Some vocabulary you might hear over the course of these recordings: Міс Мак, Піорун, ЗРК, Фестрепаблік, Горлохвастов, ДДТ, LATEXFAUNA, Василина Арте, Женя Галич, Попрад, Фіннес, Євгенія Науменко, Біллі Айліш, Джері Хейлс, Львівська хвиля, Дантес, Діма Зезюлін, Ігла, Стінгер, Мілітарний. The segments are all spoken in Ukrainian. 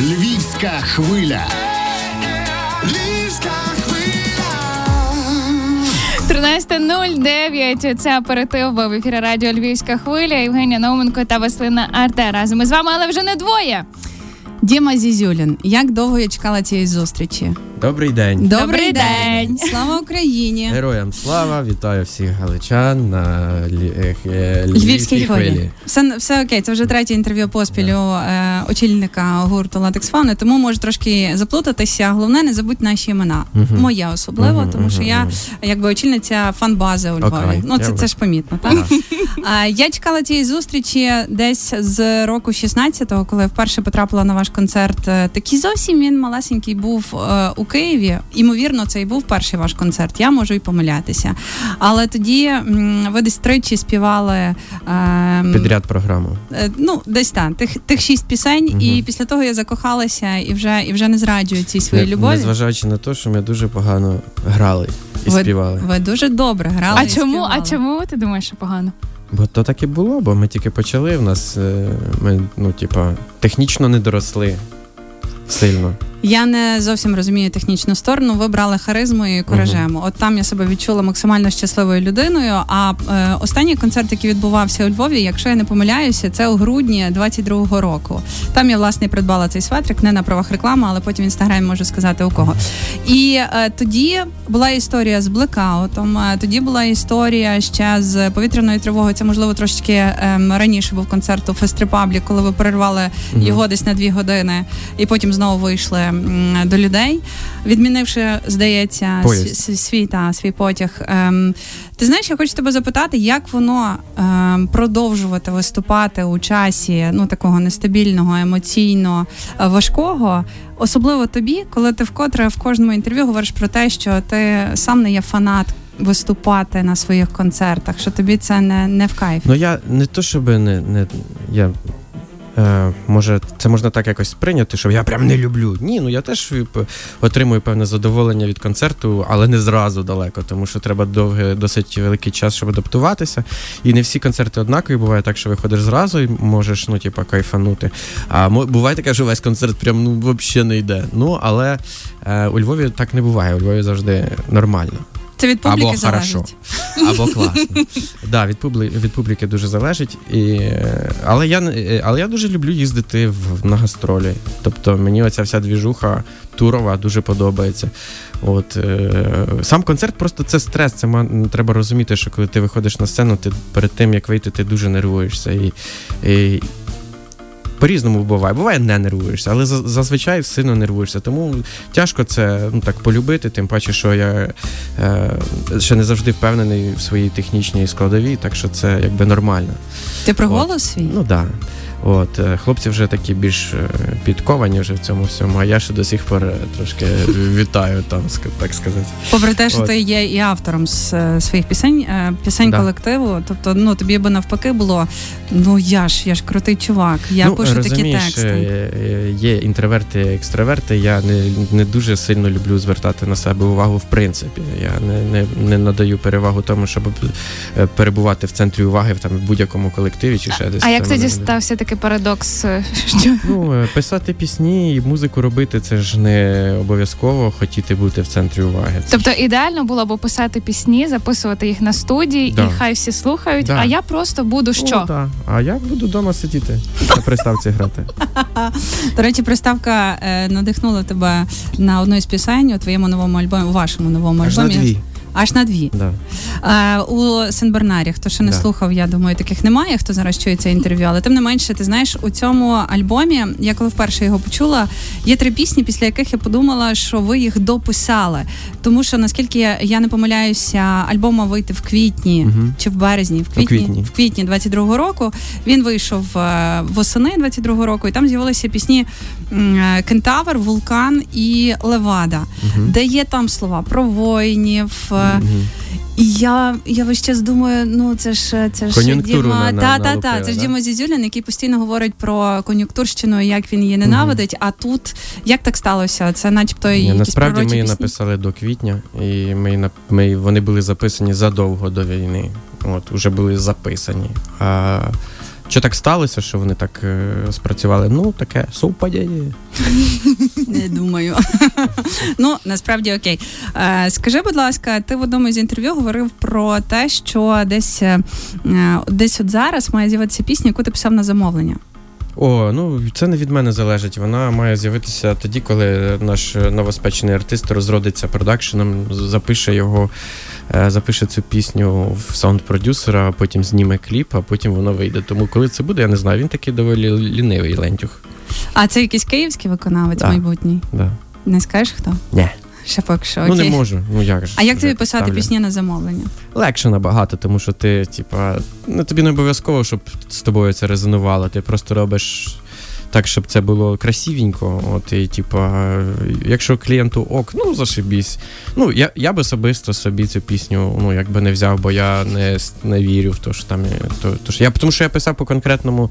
Львівська хвиля. 13.09. Це аперитив в ефірі радіо Львівська хвиля. Євгенія Науменко та Василина Арте разом із вами, але вже не двоє. Діма Зезюлін. Як довго я чекала цієї зустрічі? Добрий день. Добрий день. Слава Україні. Героям слава. Вітаю всіх галичан на Львівській хвилі. Все окей, це вже третє інтерв'ю поспіль у очільника гурту LATEXFAUNA, тому можу трошки заплутатися. Головне, не забудь наші імена. Моя особливо, тому що я якби очільниця фан-бази у Львові. Okay. Ну, це ж помітно, так? Я чекала цієї зустрічі десь з року 16-го, коли вперше потрапила на ваш концерт. Такий зовсім він малесенький був у Києві. Ймовірно, це і був перший ваш концерт. Я можу і помилятися. Але тоді ви десь тричі співали... підряд програму. Десь так. Тих 6 пісень. Угу. І після того я закохалася і вже не зраджую цій своїй любові. Незважаючи на те, що ми дуже погано грали і співали. Ви дуже добре грали і співали. А чому ти думаєш, що погано? Бо то так і було, бо ми тільки почали. Ми технічно не доросли сильно. Я не зовсім розумію технічну сторону. Ви брали харизмою і куражем. От там я себе відчула максимально щасливою людиною. А останній концерт, який відбувався у Львові, якщо я не помиляюся, це у грудні 22-го року. Там я, власне, придбала цей светрик, не на правах реклами, але потім в Інстаграмі можу сказати у кого. І тоді була історія з блекаутом, тоді була історія ще з повітряною тривогою. Це, можливо, трошечки раніше був концерт у Фестрепаблік, коли ви перервали його десь на 2 години і потім знову вийшли до людей, відмінивши, здається, свій потяг. Ти знаєш, я хочу тебе запитати, як воно продовжувати виступати у часі такого нестабільного, емоційно важкого, особливо тобі, коли ти вкотре в кожному інтерв'ю говориш про те, що ти сам не є фанат виступати на своїх концертах, що тобі це не в кайф. Я не то, щоб я може, це можна так якось сприйняти, що я прям не люблю. Ні, я теж отримую певне задоволення від концерту, але не зразу далеко, тому що треба досить великий час, щоб адаптуватися. І не всі концерти однакові. Буває так, що виходиш зразу і можеш, кайфанути. А буває таке, що весь концерт прям, взагалі не йде. Але у Львові так не буває. У Львові завжди нормально. Це від публіки або залежить. Хорошо, або класно. Да, від публіки дуже залежить. Але я дуже люблю їздити на гастролі. Тобто мені оця вся двіжуха турова дуже подобається. Сам концерт просто це стрес. Це треба розуміти, що коли ти виходиш на сцену, ти перед тим, як вийти, ти дуже нервуєшся. І по-різному буває. Буває, не нервуєшся, але зазвичай сильно нервуєшся. Тому тяжко це полюбити, тим паче, що я ще не завжди впевнений в своїй технічній складовій, так що це якби нормально. Ти про голос свій? Так. Хлопці вже такі більш підковані вже в цьому всьому, а я ще до сих пор трошки вітаю там, так сказати. Попри те, що ти є і автором своїх пісень колективу, тобто, тобі би навпаки було, я ж крутий чувак, я пишу такі тексти. Є інтроверти, екстраверти, я не дуже сильно люблю звертати на себе увагу в принципі. Я не надаю перевагу тому, щоб перебувати в центрі уваги в будь-якому колективі чи ще десь. А як це дістався такий парадокс? Писати пісні і музику робити, це ж не обов'язково хотіти бути в центрі уваги. Тобто ідеально було б писати пісні, записувати їх на студії, і хай всі слухають, а я просто буду що? А я буду вдома сидіти, на приставці грати. До речі, приставка надихнула тебе на одну із пісень у твоєму новому альбомі, у вашому новому альбомі. Аж на 2. Да. У Сен-Бернарі, хто ще не слухав, я думаю, таких немає, хто зараз чує це інтерв'ю, але тим не менше, ти знаєш, у цьому альбомі, я коли вперше його почула, є 3 пісні, після яких я подумала, що ви їх дописали. Тому що, наскільки я не помиляюся, альбома вийти в квітні, чи в березні, в квітні 22-го року. Він вийшов восени 22-го року, і там з'явилися пісні «Кентавр», «Вулкан» і «Левада», де є там слова про воїнів. І я весь час думаю, це ж Діма. Це ж Діма Зезюлін, який постійно говорить про кон'юнктурщину, як він її ненавидить. А тут як так сталося? Це начебто і якісь пророчі пісні. Насправді ми її написали до квітня, і вони були записані задовго до війни. Уже були записані. Що так сталося, що вони так спрацювали? Ну, таке совпадіння. Не думаю. Ну, насправді окей. Скажи, будь ласка, ти в одному з інтерв'ю говорив про те, що десь от зараз має з'явитися пісня, яку ти писав на замовлення. О, ну це не від мене залежить. Вона має з'явитися тоді, коли наш новоспечений артист розродиться продакшеном, запише цю пісню в саунд-продюсера, а потім зніме кліп, а потім воно вийде. Тому коли це буде, я не знаю. Він такий доволі лінивий лентюх. А це якийсь київський виконавець майбутній? Да. Не скажеш хто? Ні. Ще поки що, окей. Ну не можу, ну як же. А як тобі писати пісні на замовлення? Легше набагато, тому що ти, тобі не обов'язково, щоб з тобою це резонувало. Ти просто робиш так, щоб це було красивенько. От, і, якщо клієнту ок, ну зашибісь. Ну, я б особисто собі цю пісню, ну, якби не взяв, бо я не вірю в те, що там... Тому що я писав по конкретному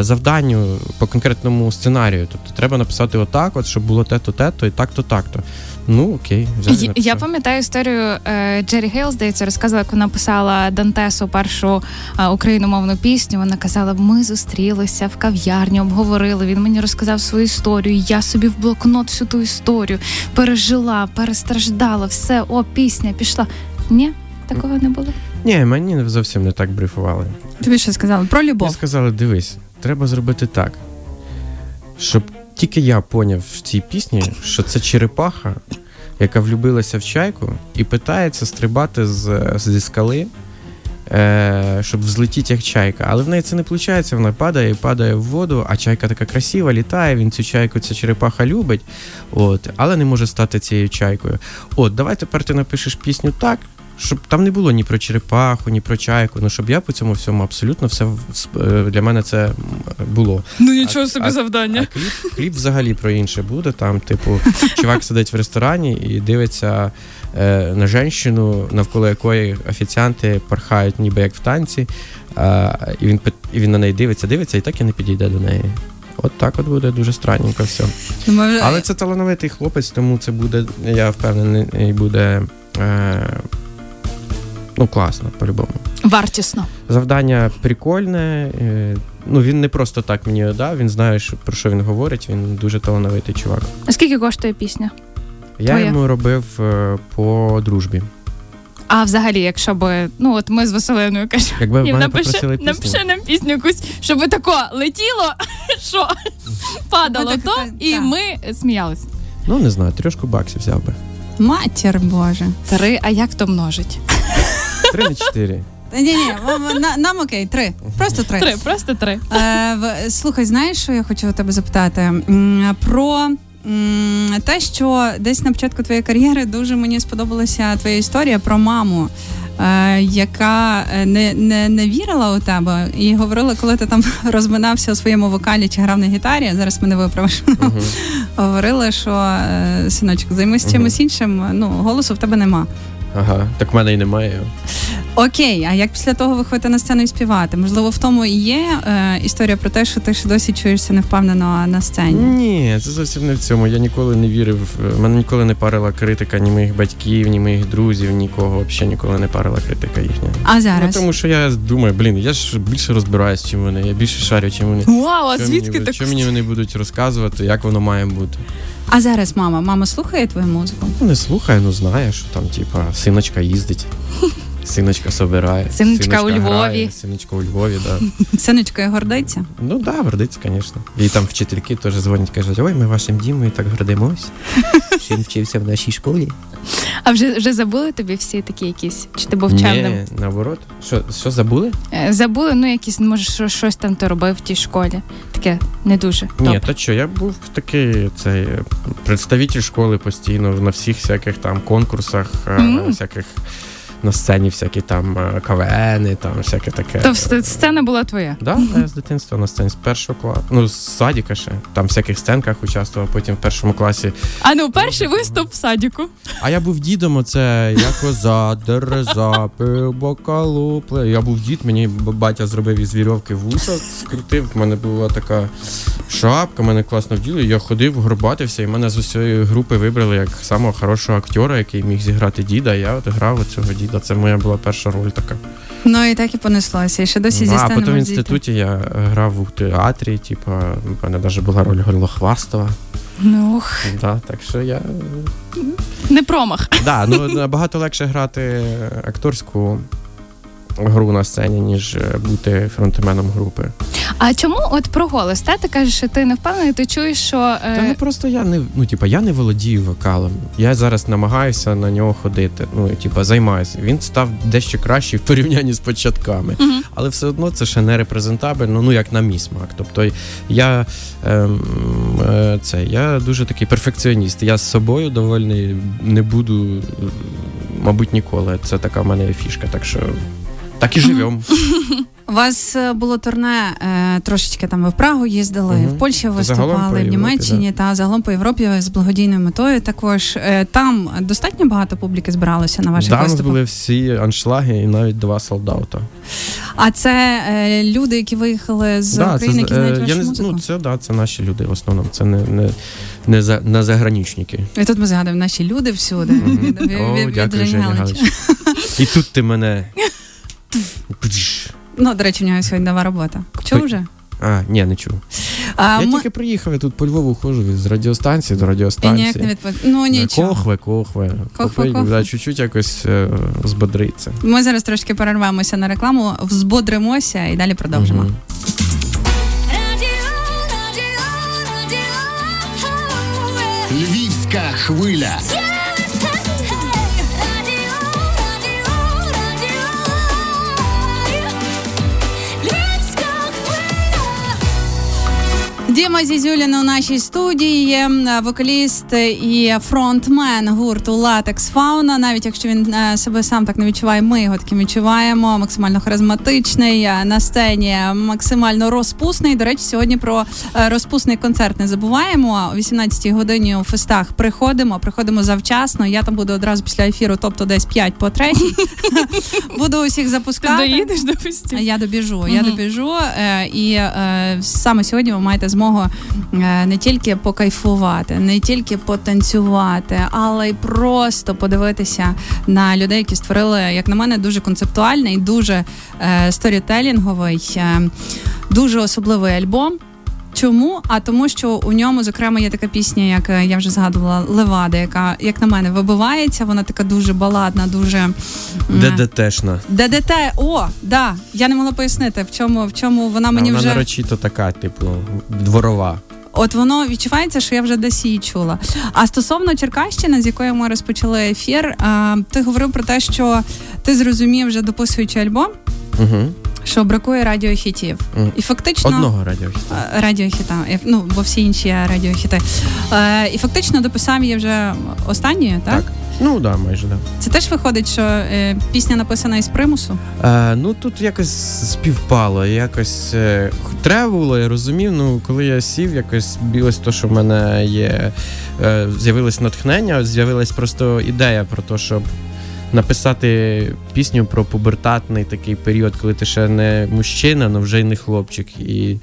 завданню, по конкретному сценарію. Тобто, треба написати отак, щоб було те-то, і так-то, так-то. Ну, окей. Я пам'ятаю історію Джері Хейлс, здається, розказала, як вона писала Дантесу першу україномовну пісню. Вона казала, ми зустрілися в кав'ярні, обговорили, він мені розказав свою історію, я собі в блокнот всю ту історію пережила, перестраждала, все, пісня пішла. Ні, такого не було. Ні, мені зовсім не так брифували. Тобі що сказали? Про любов. Мені сказали, дивись, треба зробити так, щоб... Тільки я поняв в цій пісні, що це черепаха, яка влюбилася в чайку і питається стрибати зі скали, щоб взлетіти як чайка. Але в неї це не виходить, вона падає і падає в воду, а чайка така красива, літає, він цю чайку, ця черепаха любить, але не може стати цією чайкою. Давай тепер ти напишеш пісню так, щоб там не було ні про черепаху, ні про чайку, щоб я по цьому всьому абсолютно все для мене це було. Ну нічого собі завдання. А кліп взагалі про інше буде, там чувак сидить в ресторані і дивиться на жінку, навколо якої офіціанти порхають ніби як в танці, і він на неї дивиться, і так і не підійде до неї. Так буде дуже странненько все. Але це талановитий хлопець, тому це буде, я впевнений, буде... класно, по-любому. Вартісно. Завдання прикольне. Він не просто так мені дав, він знає, про що він говорить, він дуже талановитий чувак. А скільки коштує пісня? Я йому робив по дружбі. А взагалі, якщо б, ми з Василиною кажемо, напиши нам пісню якусь, щоб тако летіло, що падало то, і ми сміялися. Ну, не знаю, 3 баксів взяв би. Матір Боже. 3, а як то множить? 3 на 4. Ні, нам окей, 3. Просто 3. 3. Слухай, знаєш, що я хочу у тебе запитати? Про те, що десь на початку твоєї кар'єри дуже мені сподобалася твоя історія про маму, яка не вірила у тебе і говорила, коли ти там розминався у своєму вокалі чи грав на гітарі, зараз мене виправиш, говорила, що, синочок, займись чимось іншим, голосу в тебе нема. Ага, так в мене і немає. Окей, а як після того виходити на сцену і співати? Можливо, в тому і є історія про те, що ти ще досі чуєшся невпевнено на сцені? Ні, це зовсім не в цьому. Я ніколи не вірив, мене ніколи не парила критика ні моїх батьків, ні моїх друзів, нікого. Взагалі ніколи не парила критика їхня. А зараз? Тому що я думаю, я ж більше розбираюсь, чим вони, я більше шарю, чим вони. Вау, а звідки так? Що мені вони будуть розказувати, як воно має бути? А зараз мама? Мама слухає твою музику? Не слухає, знає, що там, синочка їздить, синочка собирає. Синочка у Львові. Синочка у Львові, да. Синочкою гордиться? Ну да, гордиться, звісно. І там вчительки теж дзвонять, кажуть, ми вашим Дімою так гордимось, що він вчився в нашій школі. А вже забули тобі всі такі якісь? Чи ти був чемним? Ні, наоборот. Що забули? Забули, якісь, може, щось там ти робив в тій школі. Таке не дуже. Ні, та що, я був такий представитель школи постійно на всіх всяких там конкурсах, на сцені всякі там КВНи, там всяке таке. То сцена була твоя? Так, я з дитинства на сцені, з першого класу, з садіка ще, там в всяких сценках участвував, потім в першому класі. Перший виступ в садіку. А я був дідом, я коза, дереза, пив бокалу, я був дід, мені батя зробив із вірьовки вуса, скрутив, в мене була така шапка, мене класно вділи, я ходив, горбатився, і мене з усієї групи вибрали як самого хорошого актера, який міг зіграти діда, я грав цього діда. Це моя була перша роль така. Ну і так і понеслося. І ще досі зі станом. А потім в інституті я грав у театрі, типу, в мене навіть була роль Горлохвастова. Ну, да, так що я не промах. Да, ну набагато легше грати акторську гру на сцені, ніж бути фронтменом групи. А чому от про голос? Та ти кажеш, що ти не впевнений, ти чуєш, що Та не просто я не володію вокалом. Я зараз намагаюся на нього ходити, займаюся. Він став дещо кращий в порівнянні з початками. Угу. Але все одно це ще не репрезентабельно, як на Міс Мак. Тобто я дуже такий перфекціоніст. Я з собою довольний не буду, мабуть, ніколи. Це така в мене фішка, так що так і живемо. У вас було турне, трошечки там ви в Прагу їздили, в Польщі виступали, в Німеччині, та загалом по Європі з благодійною метою також. Там достатньо багато публіки збиралося на ваших виступах? Там були всі аншлаги і навіть 2 солдаута. А це люди, які виїхали з України, які знають вашу музику? Це наші люди в основному, це не заграничники. І тут ми згадуємо, наші люди всюди. О, дякую, Женя Галич. І тут ти мене... до речі, в нього сьогодні нова робота. Чув вже? Ні, не чув. Тільки приїхав, я тут по Львову ходжу з радіостанції до радіостанції. І ніяк не відповідає. Ну, нічого. Кохве. Чуть-чуть якось збодриться. Ми зараз трошки перервемося на рекламу, взбодримося і далі продовжимо. Львівська хвиля. Діма Зезюлін у нашій студії, вокаліст і фронтмен гурту LATEXFAUNA. Навіть якщо він себе сам так не відчуває, ми його таким відчуваємо. Максимально харизматичний, на сцені максимально розпусний. До речі, сьогодні про розпусний концерт не забуваємо. О 18-й годині у фестах приходимо завчасно. Я там буду одразу після ефіру, тобто десь 5 по 3. Буду усіх запускати. Ти доїдеш до фестів? Я добіжу. І саме сьогодні ви маєте змогу не тільки покайфувати, не тільки потанцювати, але й просто подивитися на людей, які створили, як на мене, дуже концептуальний, дуже сторітелінговий, дуже особливий альбом. Чому? А тому, що у ньому, зокрема, є така пісня, як я вже згадувала, «Левада», яка, як на мене, вибивається. Вона така дуже баладна, дуже... ДДТшна. ДДТ, я не могла пояснити, в чому вона мені вже... Вона нарочито така, дворова. От воно відчувається, що я вже десь її чула. А стосовно Черкащини, з якої ми розпочали ефір, ти говорив про те, що ти зрозумів, вже дописуючи альбом, що бракує радіохітів. І фактично... Одного радіохіта. Бо всі інші радіохіти. І фактично дописав її вже останньою, так? Так. Майже, да. Це теж виходить, що пісня написана із примусу? Тут якось співпало, якось треба було, я розумів, коли я сів, якось білось те, що в мене є, з'явилось натхнення, з'явилась просто ідея про те, щоб написати пісню про пубертатний такий період, коли ти ще не мужчина, але вже й не хлопчик. І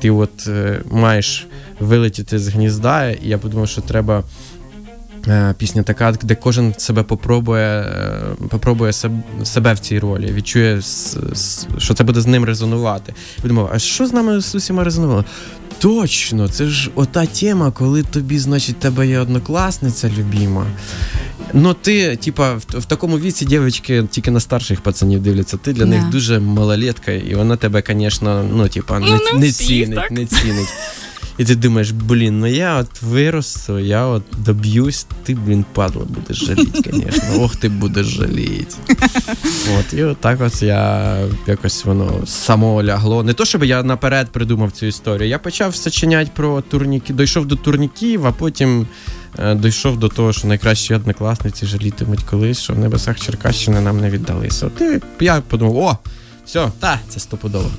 ти от маєш вилетіти з гнізда. І я подумав, що треба пісня така, де кожен себе попробує себе в цій ролі, відчує, що це буде з ним резонувати. Я думав, а що з нами з усіма резонувало? Точно, це ж ота тема, коли тобі, значить, тебе є однокласниця любима. Ну ти, в такому віці дівчатки тільки на старших пацанів дивляться, ти для них дуже малолетка, і вона тебе, звісно, не цінить. І ти думаєш, я от виросту, я от доб'юсь, ти, падла, будеш жаліти, звісно. Ох, ти будеш жаліти. І отак от я якось воно само лягло. Не то, щоб я наперед придумав цю історію. Я почав сочиняти про турніки, дійшов до турніків, а потім дійшов до того, що найкращі однокласниці жалітимуть колись, що в небесах Черкащини нам не віддалися. От я подумав, все, це стопудово.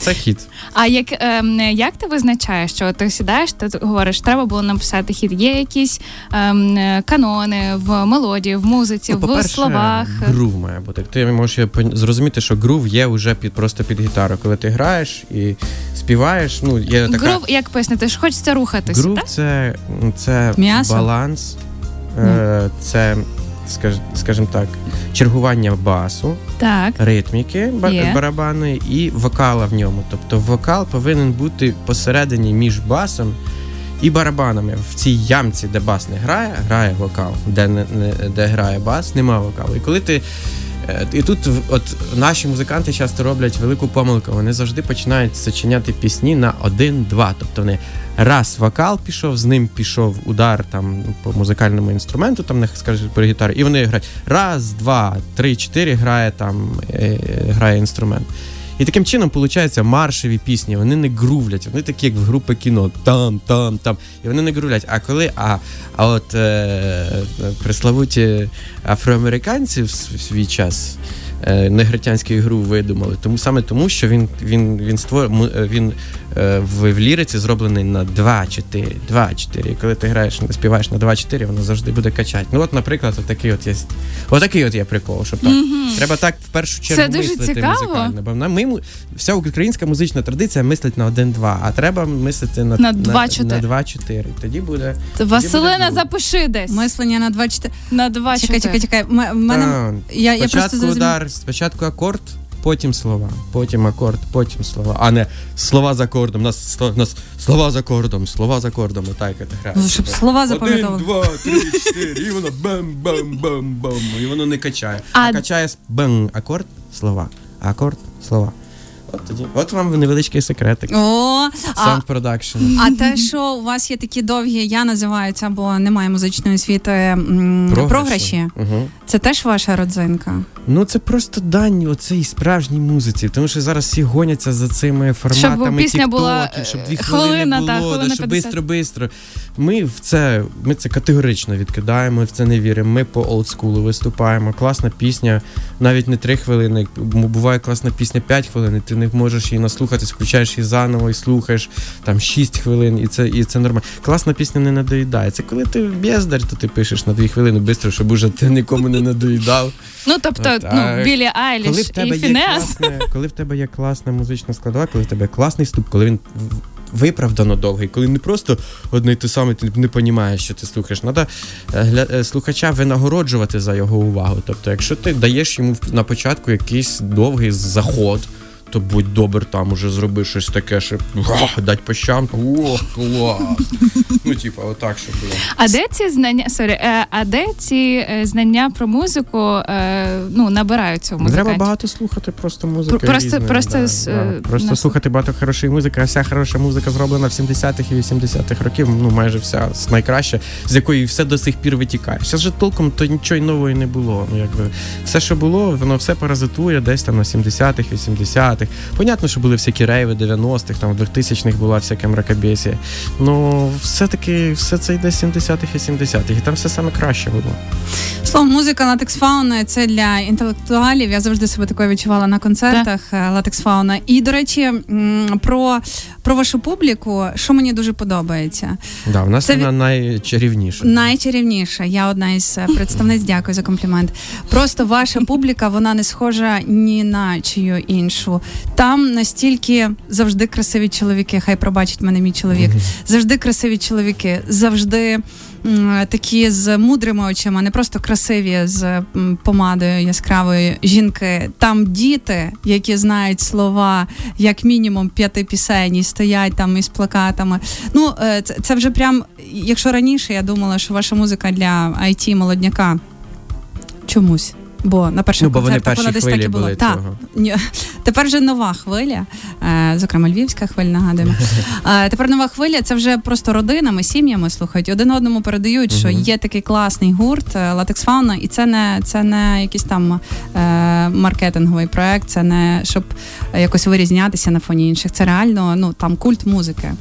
Це хіт. А як ти визначаєш, що ти сідаєш, ти говориш, треба було написати хіт? Є якісь канони в мелодії, в музиці, в словах? Грув має бути. Ти можеш зрозуміти, що грув є вже просто під гітару. Коли ти граєш і співаєш, є така... Грув, як пояснити, що хочеться рухатися, так? Грув – це баланс, це, скажімо так, чергування басу, так, ритміки барабанної і вокала в ньому. Тобто вокал повинен бути посередині між басом і барабанами. В цій ямці, де бас не грає, грає вокал. Де грає бас, нема вокалу. І коли ти... І тут от наші музиканти часто роблять велику помилку. Вони завжди починають сочиняти пісні на 1-2. Тобто вони раз вокал пішов, з ним пішов удар там по музикальному інструменту, там, скажімо, по гітарі, і вони грають раз, два, три, чотири, грає там грає інструмент. І таким чином, виходить, маршеві пісні, вони не грувлять, вони такі, як в групи кіно, там, і вони не грувлять. А коли, преславуті афроамериканці в свій час негритянську ігру видумали, тому, що він в ліриці зроблений на 2-4. І коли ти співаєш на 2-4, воно завжди буде качати. Ну от, наприклад, отакий є прикол, щоб так. Mm-hmm. Треба так в першу чергу мислити музикально. Бо вся українська музична традиція мислить на 1-2, а треба мислити на 2-4. Тоді буде... Василина, запиши десь! Мислення на 2-4. На 2-4. Чекай. Спочатку удар, спочатку акорд, потім слова, потім акорд, потім слова, а не слова з акордом. У нас слова з акордом. Отак це грає. Щоб слова запам'ятали. 1, 2, 3, 4, і воно бам-бам-бам-бам. І воно не качає. А качає бам, акорд, слова, акорд, слова. От вам невеличкий секретик. Саунд-продакшн. А те, що у вас є такі довгі, я називаю це, бо немає музичної освіти, програші. Угу. Це теж ваша родзинка? Ну, це просто дані оцій справжній музиці, тому що зараз всі гоняться за цими форматами тік-токів, щоб 2 хвилини було, щоб бистро-бистро. Ми це категорично відкидаємо, в це не віримо, ми по олдскулу виступаємо, класна пісня, навіть не 3 хвилини, буває класна пісня 5 хвилин, ти не можеш її наслухатись, включаєш її заново і слухаєш там 6 хвилин, і це нормально. Класна пісня не надоїдає, це коли ти бездарь, то ти пишеш на 2 хвилини бистро, щоб уже ти нікому не надоїдав. Ну, тобто, Біллі Айліш і Фіннес. Коли в тебе є класна музична складова, коли в тебе класний вступ, коли він виправдано довгий, коли не просто одне й те саме, ти не розумієш, що ти слухаєш. Треба слухача винагороджувати за його увагу. Тобто, якщо ти даєш йому на початку якийсь довгий заход, то будь добр, там уже зроби щось таке, щоб дать по щам. О, клас! Ну, типа, отак, щоб було. А де ці знання про музику набираються в музиканті? Треба багато слухати просто музики. Просто слухати багато хорошої музики, а вся хороша музика зроблена в 70-х і 80-х років, майже вся найкраща, з якої все до сих пір витікає. Зараз же толком то нічого нового не було. Все, що було, воно все паразитує десь там на 70-х, 80-х. Понятно, що були всякі рейви 90-х, там в 2000-х була всяка мракобесія. Ну, все-таки все це йде з 70-х і 80-х, і там все саме краще було. Словом, музика LATEXFAUNA – це для інтелектуалів. Я завжди себе такою відчувала на концертах LATEXFAUNA. І, до речі, про вашу публіку, що мені дуже подобається. Да, у нас вона найчарівніша. Найчарівніша. Я одна із представниць, дякую за комплімент. Просто ваша публіка, вона не схожа ні на чию іншу. Там настільки завжди красиві чоловіки, хай пробачить мене мій чоловік, завжди красиві чоловіки, завжди такі з мудрими очима, не просто красиві з помадою яскравою жінки. Там діти, які знають слова як мінімум 5 пісень, стоять там із плакатами. Ну, це вже прям, якщо раніше я думала, що ваша музика для IT-молодняка чомусь. Бо на першому концертах вона десь так і була. Тепер вже нова хвиля, зокрема львівська хвиля, нагадуємо. Тепер нова хвиля, це вже просто родинами, сім'ями слухають. Один одному передають, що є такий класний гурт LATEXFAUNA, і це не якийсь там маркетинговий проект, це не щоб якось вирізнятися на фоні інших. Це реально, там культ музики.